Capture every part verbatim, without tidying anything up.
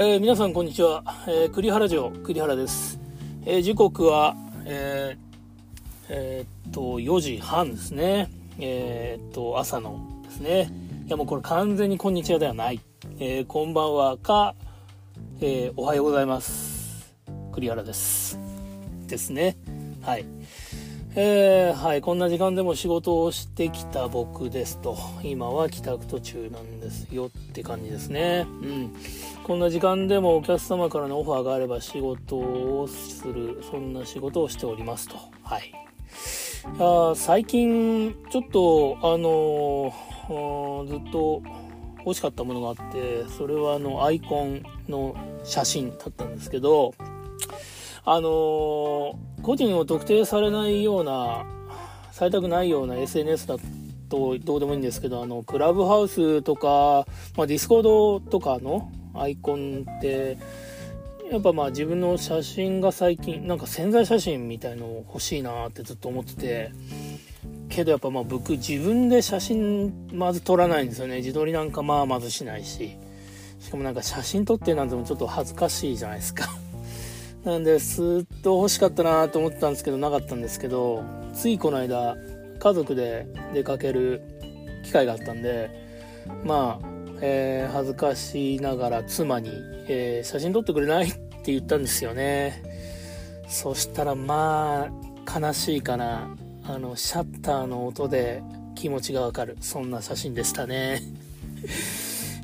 えー、皆さんこんにちは、えー、栗原城栗原です、えー、時刻は、えーえー、っとよじはんですね、えー、っと朝のですね。いやもうこれ完全にこんにちはではない、えー、こんばんはか、えー、おはようございます栗原ですですね。はい、えーはい、こんな時間でも仕事をしてきた僕ですと、今は帰宅途中なんですよって感じですね、うん、こんな時間でもお客様からのオファーがあれば仕事をする、そんな仕事をしておりますと。はい、あ、最近ちょっとあのー、ずっと欲しかったものがあって、それはあのアイコンの写真だったんですけど、あのー、個人を特定されないような、されたくないような エスエヌエス だとどうでもいいんですけど、あのクラブハウスとか、まあ、ディスコードとかのアイコンってやっぱまあ自分の写真が最近なんか潜在写真みたいの欲しいなってずっと思ってて、けどやっぱまあ僕自分で写真まず撮らないんですよね。自撮りなんかまあまずしないし、しかもなんか写真撮ってなんてもちょっと恥ずかしいじゃないですか。なんでずっと欲しかったなと思ってたんですけど、なかったんですけど、ついこの間家族で出かける機会があったんで、まあ、えー、恥ずかしながら妻に、えー、写真撮ってくれないって言ったんですよね。そしたらまあ悲しいかな、あのシャッターの音で気持ちがわかる、そんな写真でしたね。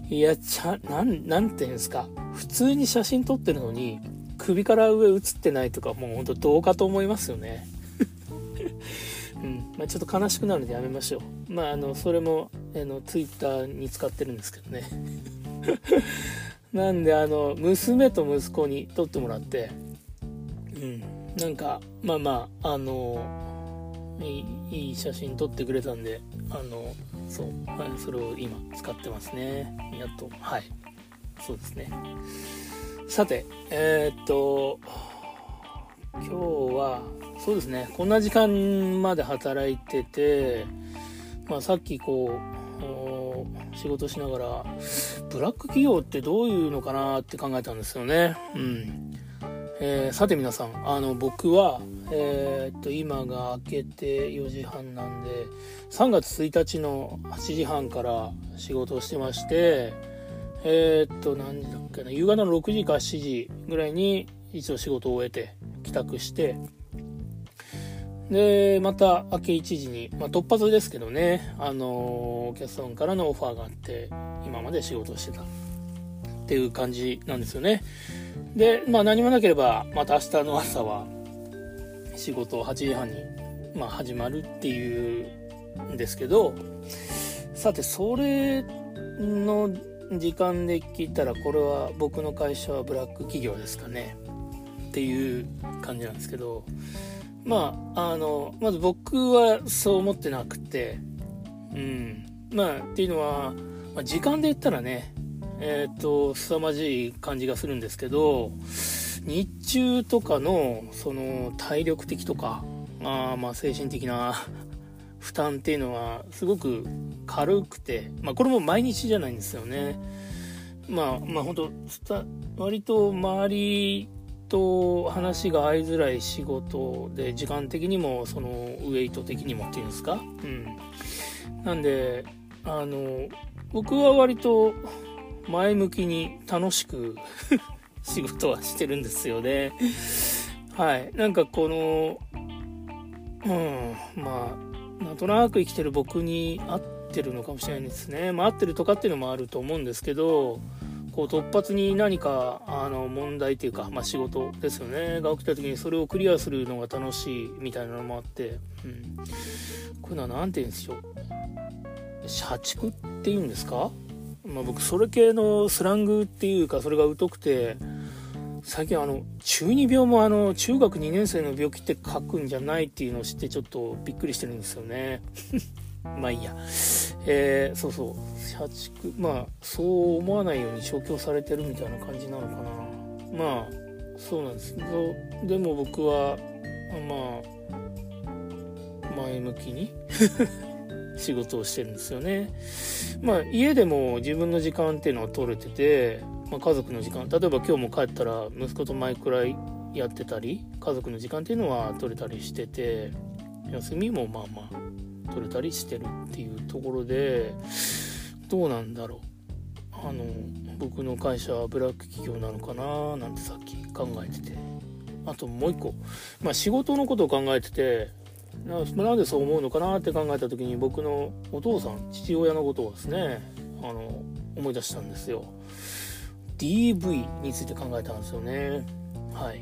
いや、ちゃなんなんていうんですか、普通に写真撮ってるのに首から上写ってないとか、もう本当どうかと思いますよね。うん、まあ、ちょっと悲しくなるのでやめましょう。まああのそれもあのツイッターに使ってるんですけどね。なんであの娘と息子に撮ってもらって、うん、なんかまあまああのいい、いい写真撮ってくれたんで、あのそう、はい、それを今使ってますね。やっと、はい、そうですね。さて、えー、っと今日はそうですね、こんな時間まで働いてて、まあ、さっきこう仕事しながらブラック企業ってどういうのかなって考えたんですよね、うん。えー、さて皆さん、あの僕は、えー、っと今が明けてよじはんなんで、さんがつついたちのはちじはんから仕事をしてまして、えー、っと何時だっけな、夕方のろくじかしちじぐらいに一度仕事を終えて帰宅して、でまた明けいちじに、まあ、突発ですけどね、あのー、お客さんからのオファーがあって今まで仕事をしてたっていう感じなんですよね。で、まあ、何もなければまた明日の朝は仕事をはちじはんに、まあ、始まるっていうんですけど、さてそれの時間で聞いたら、これは僕の会社はブラック企業ですかねっていう感じなんですけど、まああのまず僕はそう思ってなくて、うん、まあっていうのは、まあ、時間で言ったらね、えっと凄まじい感じがするんですけど、日中とかのその体力的とか、あ、まあ精神的な負担っていうのはすごく軽くて、まあ、これも毎日じゃないんですよね。まあまあ本当割と周りと話が合いづらい仕事で、時間的にもそのウエイト的にもっていうんですか、うん、なんであの僕は割と前向きに楽しく仕事はしてるんですよね。はい、なんかこの、うん、まあなんとなく生きてる僕に合ってるのかもしれないですね。まあ、合ってるとかっていうのもあると思うんですけど、こう突発に何かあの問題というか、まあ、仕事ですよねが起きた時にそれをクリアするのが楽しいみたいなのもあって、うん、こういうのはなんて言うんでしょう、社畜っていうんですか、まあ、僕それ系のスラングっていうかそれが疎くて、最近あの中二病もあの中学にねん生の病気って書くんじゃないっていうのを知ってちょっとびっくりしてるんですよね。まあいいや、えー、そうそう社畜、まあそう思わないように消去されてるみたいな感じなのかな。まあそうなんですけど、でも僕はまあ前向きに仕事をしてるんですよね。まあ家でも自分の時間っていうのは取れてて、まあ、家族の時間、例えば今日も帰ったら息子と前くらいやってたり、家族の時間っていうのは取れたりしてて、休みもまあまあ取れたりしてるっていうところで、どうなんだろう、あの僕の会社はブラック企業なのかななんてさっき考えてて、あともう一個、まあ、仕事のことを考えてて、なんでそう思うのかなって考えた時に、僕のお父さん、父親のことをですね、あの思い出したんですよ。 ディーブイ について考えたんですよね。はい、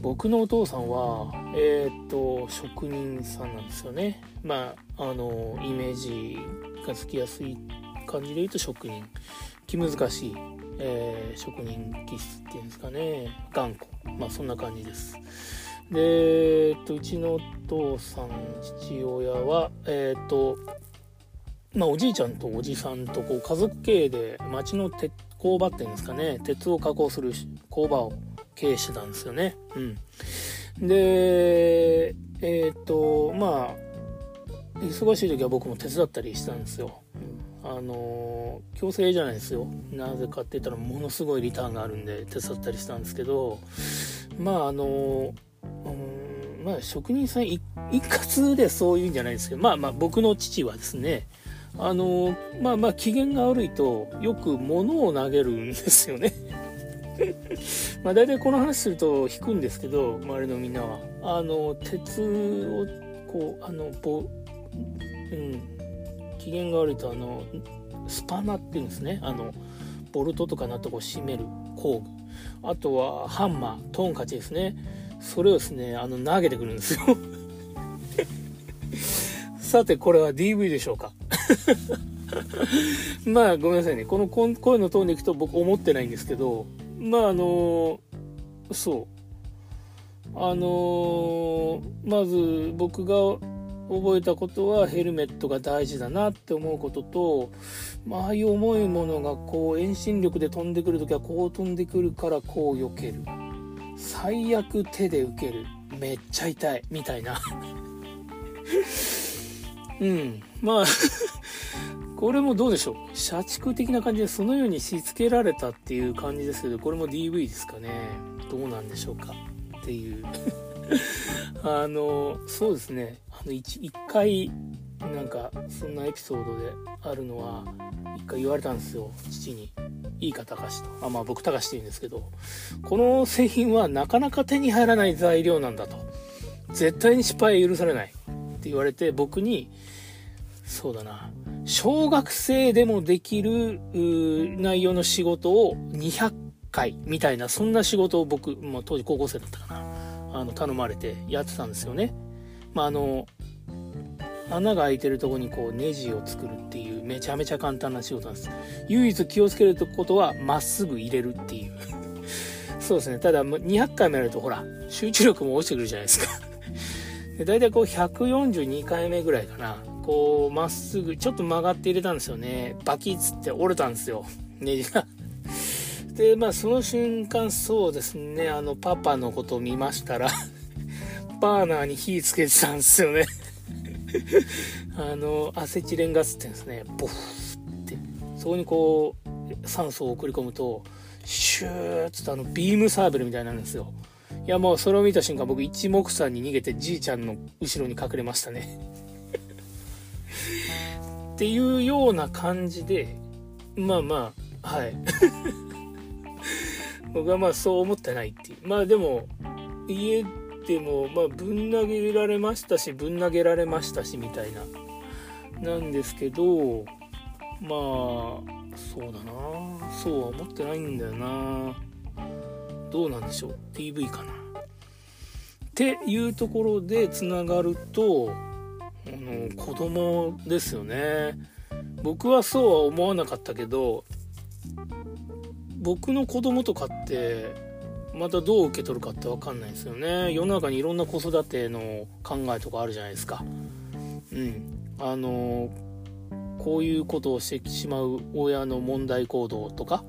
僕のお父さんはえー、っと職人さんなんですよね。まああのイメージがつきやすい感じで言うと、職人、気難しい、えー、職人気質っていうんですかね、頑固、まあそんな感じです。で、えー、っとうちのお父さん、父親はえー、っとまあおじいちゃんとおじさんとこう家族経営で町の鉄工場っていうんですかね、鉄を加工する工場を経営してたんですよね。うん、でえー、っとまあ忙しい時は僕も手伝ったりしたんですよ。あの強制じゃないですよ。なぜかって言ったらものすごいリターンがあるんで手伝ったりしたんですけど、まああの、うん、まあ職人さん一括でそういうんじゃないですけど、まあまあ僕の父はですね、あのまあまあ機嫌が悪いとよく物を投げるんですよね。まあ大体この話すると引くんですけど、周りのみんなはあの鉄をこうあのぼうん。機嫌が悪いとあのスパナっていうんですね、あのボルトとかなとこ締める工具、あとはハンマー、トンカチですね、それをですねあの投げてくるんですよ。さてこれは ディーブイ でしょうか。まあごめんなさいね、この声のトーンでいくと僕思ってないんですけど、まああのそうあのまず僕が覚えたことは、ヘルメットが大事だなって思うことと、まあ、ああいう重いものがこう遠心力で飛んでくるときはこう飛んでくるからこう避ける、最悪手で受ける、めっちゃ痛いみたいな。うんまあこれもどうでしょう、社畜的な感じでそのようにしつけられたっていう感じですけど、これも ディーブイ ですかね、どうなんでしょうかっていう。あのそうですね、あの 一, 一回なんかそんなエピソードであるのは、一回言われたんですよ、父に。いいか高橋と、あまあ僕高橋って言うんですけど、この製品はなかなか手に入らない材料なんだと、絶対に失敗は許されないって言われて、僕にそうだな、小学生でもできる内容の仕事をにひゃっかいみたいな、そんな仕事を僕、まあ、当時高校生だったかな、あの頼まれてやってたんですよね。まああの穴が開いてるところにこうネジを作るっていうめちゃめちゃ簡単な仕事なんです。唯一気をつけることはまっすぐ入れるっていう。そうですね。ただにひゃっかいもやるとほら集中力も落ちてくるじゃないですか。で大体こうひゃくよんじゅうにかいめぐらいかな。こうまっすぐちょっと曲がって入れたんですよね。バキッつって折れたんですよ。ネジが。でまあ、その瞬間そうですね、あのパパのことを見ましたらバーナーに火つけてたんですよね。あのアセチレンガスってんですね、ボフってそこにこう酸素を送り込むとシューッとあのビームサーベルみたいになるんですよ。いやもうそれを見た瞬間僕一目散に逃げてじいちゃんの後ろに隠れましたね。っていうような感じで、まあまあはい僕はまあそう思ってないっていう、まあでも家でもまあぶん投げられましたしぶん投げられましたしみたいななんですけど、まあそうだな、そうは思ってないんだよな、どうなんでしょう、 ディーブイ かなっていうところでつながると、あの子供ですよね。僕はそうは思わなかったけど、僕の子供とかってまたどう受け取るかって分かんないですよね。世の中にいろんな子育ての考えとかあるじゃないですか。うん、あのこういうことをしてしまう親の問題行動とか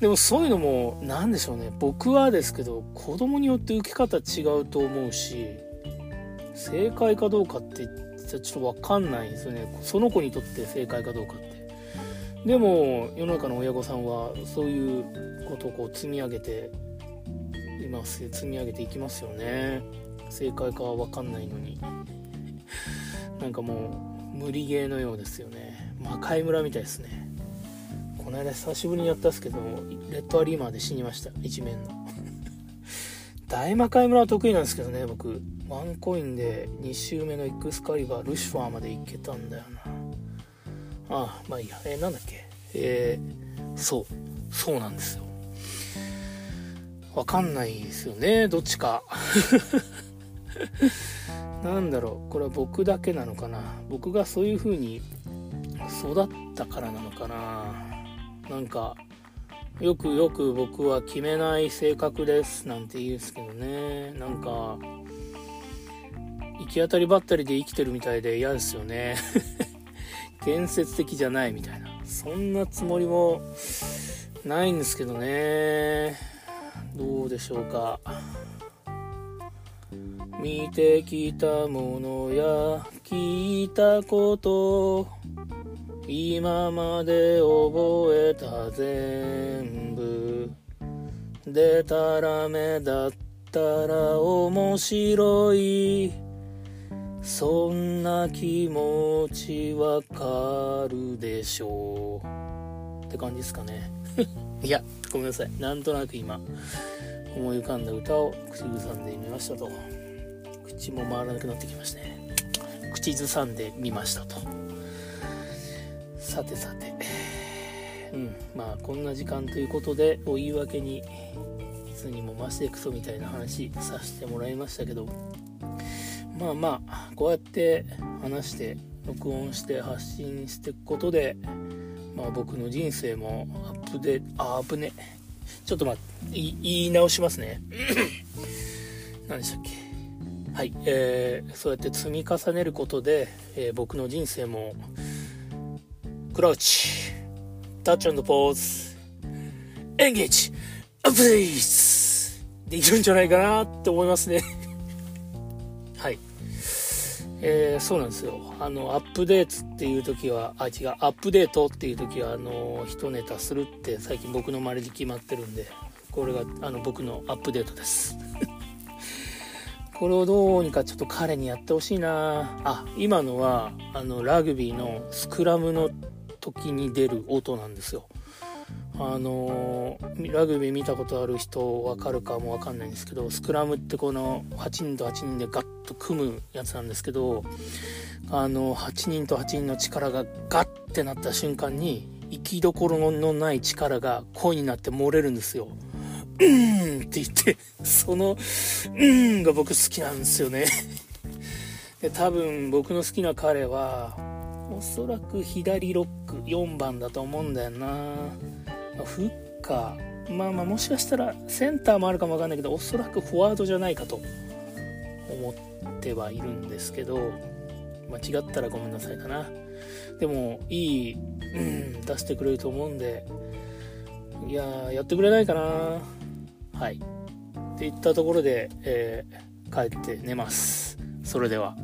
でもそういうのもなんでしょうね、僕はですけど子供によって受け方違うと思うし、正解かどうかってちょっと分かんないですよね、その子にとって正解かどうかって。でも世の中の親御さんはそういうことをこう積み上げています積み上げていきますよね。正解かは分かんないのになんかもう無理ゲーのようですよね。魔界村みたいですね。この間久しぶりにやったんですけどレッドアリーマーで死にました。一面の大魔界村は得意なんですけどね。僕ワンコインでに周目のエクスカリバールシファーまで行けたんだよな。ああまあいいや。えー、なんだっけえー、そうそうなんですよ。わかんないですよねどっちかなんだろうこれは僕だけなのかな。僕がそういう風に育ったからなのかな。なんかよくよく僕は決めない性格ですなんて言うんですけどね。なんか行き当たりばったりで生きてるみたいで嫌ですよね建設的じゃないみたいなそんなつもりもないんですけどね。どうでしょうか。見てきたものや聞いたこと今まで覚えた全部でたらめだったら面白いそんな気持ちわかるでしょうって感じですかねいやごめんなさいなんとなく今思い浮かんだ歌を口ずさんでみましたと。口も回らなくなってきましたね。口ずさんでみましたと。さてさて、うん、まあこんな時間ということでお言い訳にいつにも増してクソみたいな話させてもらいましたけど、まあまあこうやって話して録音して発信していくことで、まあ僕の人生もアップであー危ねちょっとまあ言い直しますね何でしたっけはい、えー、そうやって積み重ねることで、えー、僕の人生もクラウチタッチ&ポーズエンゲージアップデートできるんじゃないかなって思いますねはい、えー、そうなんですよ。あのアップデートっていう時はあ違うアップデートっていう時はあの一ネタするって最近僕の周りで決まってるんでこれがあの僕のアップデートですこれをどうにかちょっと彼にやってほしいなあ。今のはあのラグビーのスクラムの時に出る音なんですよ。あのラグビー見たことある人分かるかも分かんないんですけどスクラムってこのはちにんとはちにんでガッと組むやつなんですけどあのはちにんとはちにんの力がガッてなった瞬間に行きどころのない力が声になって漏れるんですよ。うーんって言ってそのうーんが僕好きなんですよねで多分僕の好きな彼はおそらく左ロックよんばんだと思うんだよな。フッカーまあまあもしかしたらセンターもあるかもわかんないけどおそらくフォワードじゃないかと思ってはいるんですけど間違ったらごめんなさいかな。でもいい、うん、出してくれると思うんでいややってくれないかな。はいっていったところで、えー、帰って寝ます。それでは。